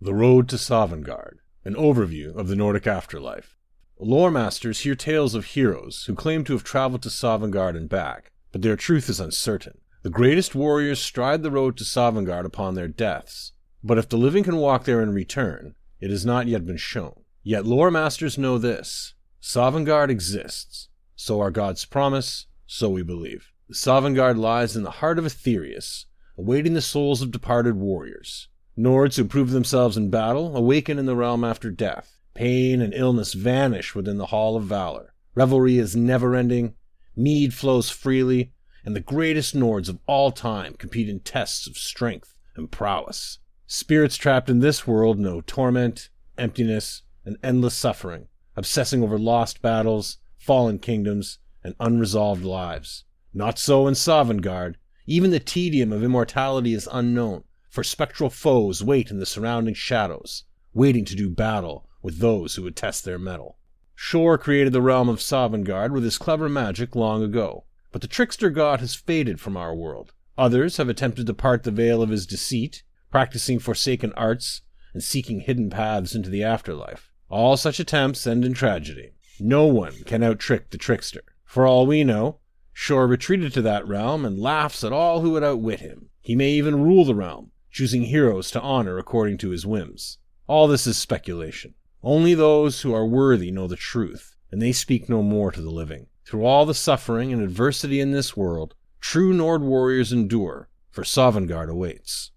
The Road to Sovngarde, an overview of the Nordic afterlife. Lore masters hear tales of heroes who claim to have traveled to Sovngarde and back, but their truth is uncertain. The greatest warriors stride the road to Sovngarde upon their deaths, but if the living can walk there and return, it has not yet been shown. Yet lore masters know this: Sovngarde exists. So our gods promise, so we believe. Sovngarde lies in the heart of Ethereus, awaiting the souls of departed warriors. Nords who prove themselves in battle awaken in the realm after death. Pain and illness vanish within the Hall of Valor. Revelry is never-ending, mead flows freely, and the greatest Nords of all time compete in tests of strength and prowess. Spirits trapped in this world know torment, emptiness, and endless suffering, obsessing over lost battles, fallen kingdoms, and unresolved lives. Not so in Sovngarde. Even the tedium of immortality is unknown, for spectral foes wait in the surrounding shadows, waiting to do battle with those who would test their mettle. Shor created the realm of Sovngarde with his clever magic long ago, but the trickster god has faded from our world. Others have attempted to part the veil of his deceit, practicing forsaken arts and seeking hidden paths into the afterlife. All such attempts end in tragedy. No one can out-trick the trickster. For all we know, Shor retreated to that realm and laughs at all who would outwit him. He may even rule the realm, choosing heroes to honor according to his whims. All this is speculation. Only those who are worthy know the truth, and they speak no more to the living. Through all the suffering and adversity in this world, true Nord warriors endure, for Sovngarde awaits.